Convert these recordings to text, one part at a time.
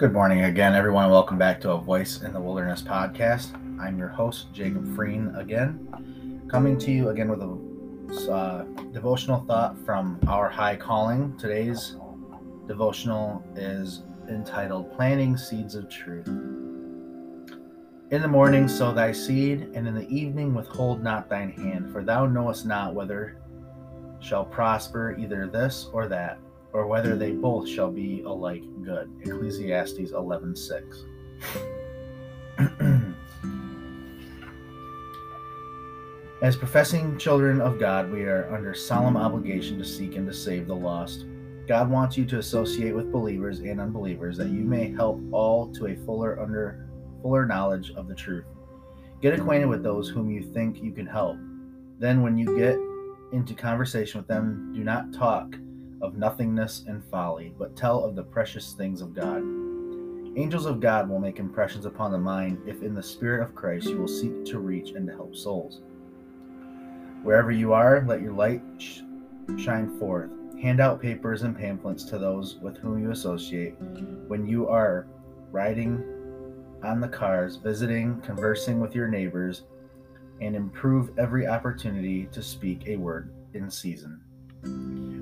Good morning again, everyone. Welcome back to A Voice in the Wilderness podcast. I'm your host, Jacob Freen, again, coming to you again with a devotional thought from Our High Calling. Today's devotional is entitled, Planting Seeds of Truth. In the morning sow thy seed, and in the evening withhold not thine hand, for thou knowest not whether shall prosper either this or that, or whether they both shall be alike good. Ecclesiastes 11:6. As professing children of God, we are under solemn obligation to seek and to save the lost. God wants you to associate with believers and unbelievers that you may help all to a fuller knowledge of the truth. Get acquainted with those whom you think you can help. Then when you get into conversation with them, do not talk of nothingness and folly, but tell of the precious things of God. Angels of God will make impressions upon the mind if in the Spirit of Christ you will seek to reach and to help souls. Wherever you are, let your light shine forth. Hand out papers and pamphlets to those with whom you associate. When you are riding on the cars, visiting, conversing with your neighbors, and improve every opportunity to speak a word in season.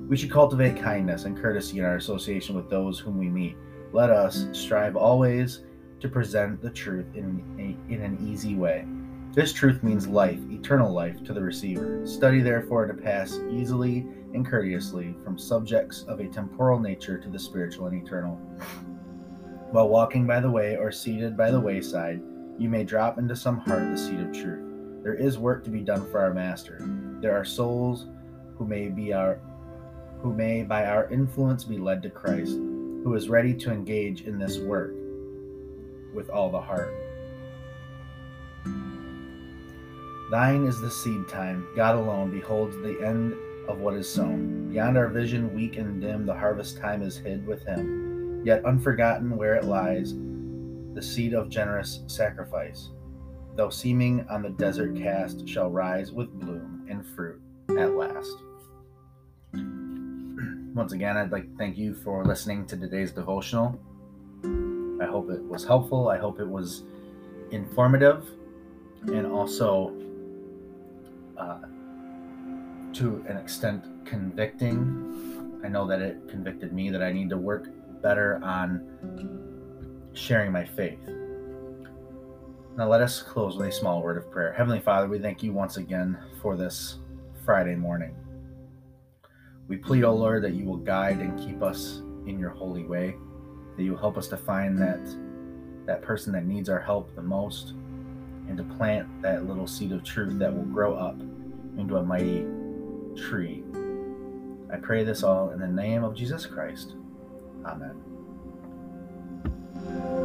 We should cultivate kindness and courtesy in our association with those whom we meet. Let us strive always to present the truth in an easy way. This truth means life, eternal life, to the receiver. Study, therefore, to pass easily and courteously from subjects of a temporal nature to the spiritual and eternal. While walking by the way or seated by the wayside, you may drop into some heart the seed of truth. There is work to be done for our Master. There are souls who may by our influence be led to Christ, who is ready to engage in this work with all the heart. Thine is the seed time. God alone beholds the end of what is sown. Beyond our vision, weak and dim, the harvest time is hid with him, yet unforgotten where it lies, the seed of generous sacrifice, though seeming on the desert cast, shall rise with bloom and fruit at last. Once again, I'd like to thank you for listening to today's devotional. I hope it was helpful. I hope it was informative, and also to an extent convicting. I know that it convicted me that I need to work better on sharing my faith. Now let us close with a small word of prayer. Heavenly Father, we thank you once again for this Friday morning. We plead, O Lord, that you will guide and keep us in your holy way, that you will help us to find that person that needs our help the most, and to plant that little seed of truth that will grow up into a mighty tree. I pray this all in the name of Jesus Christ. Amen.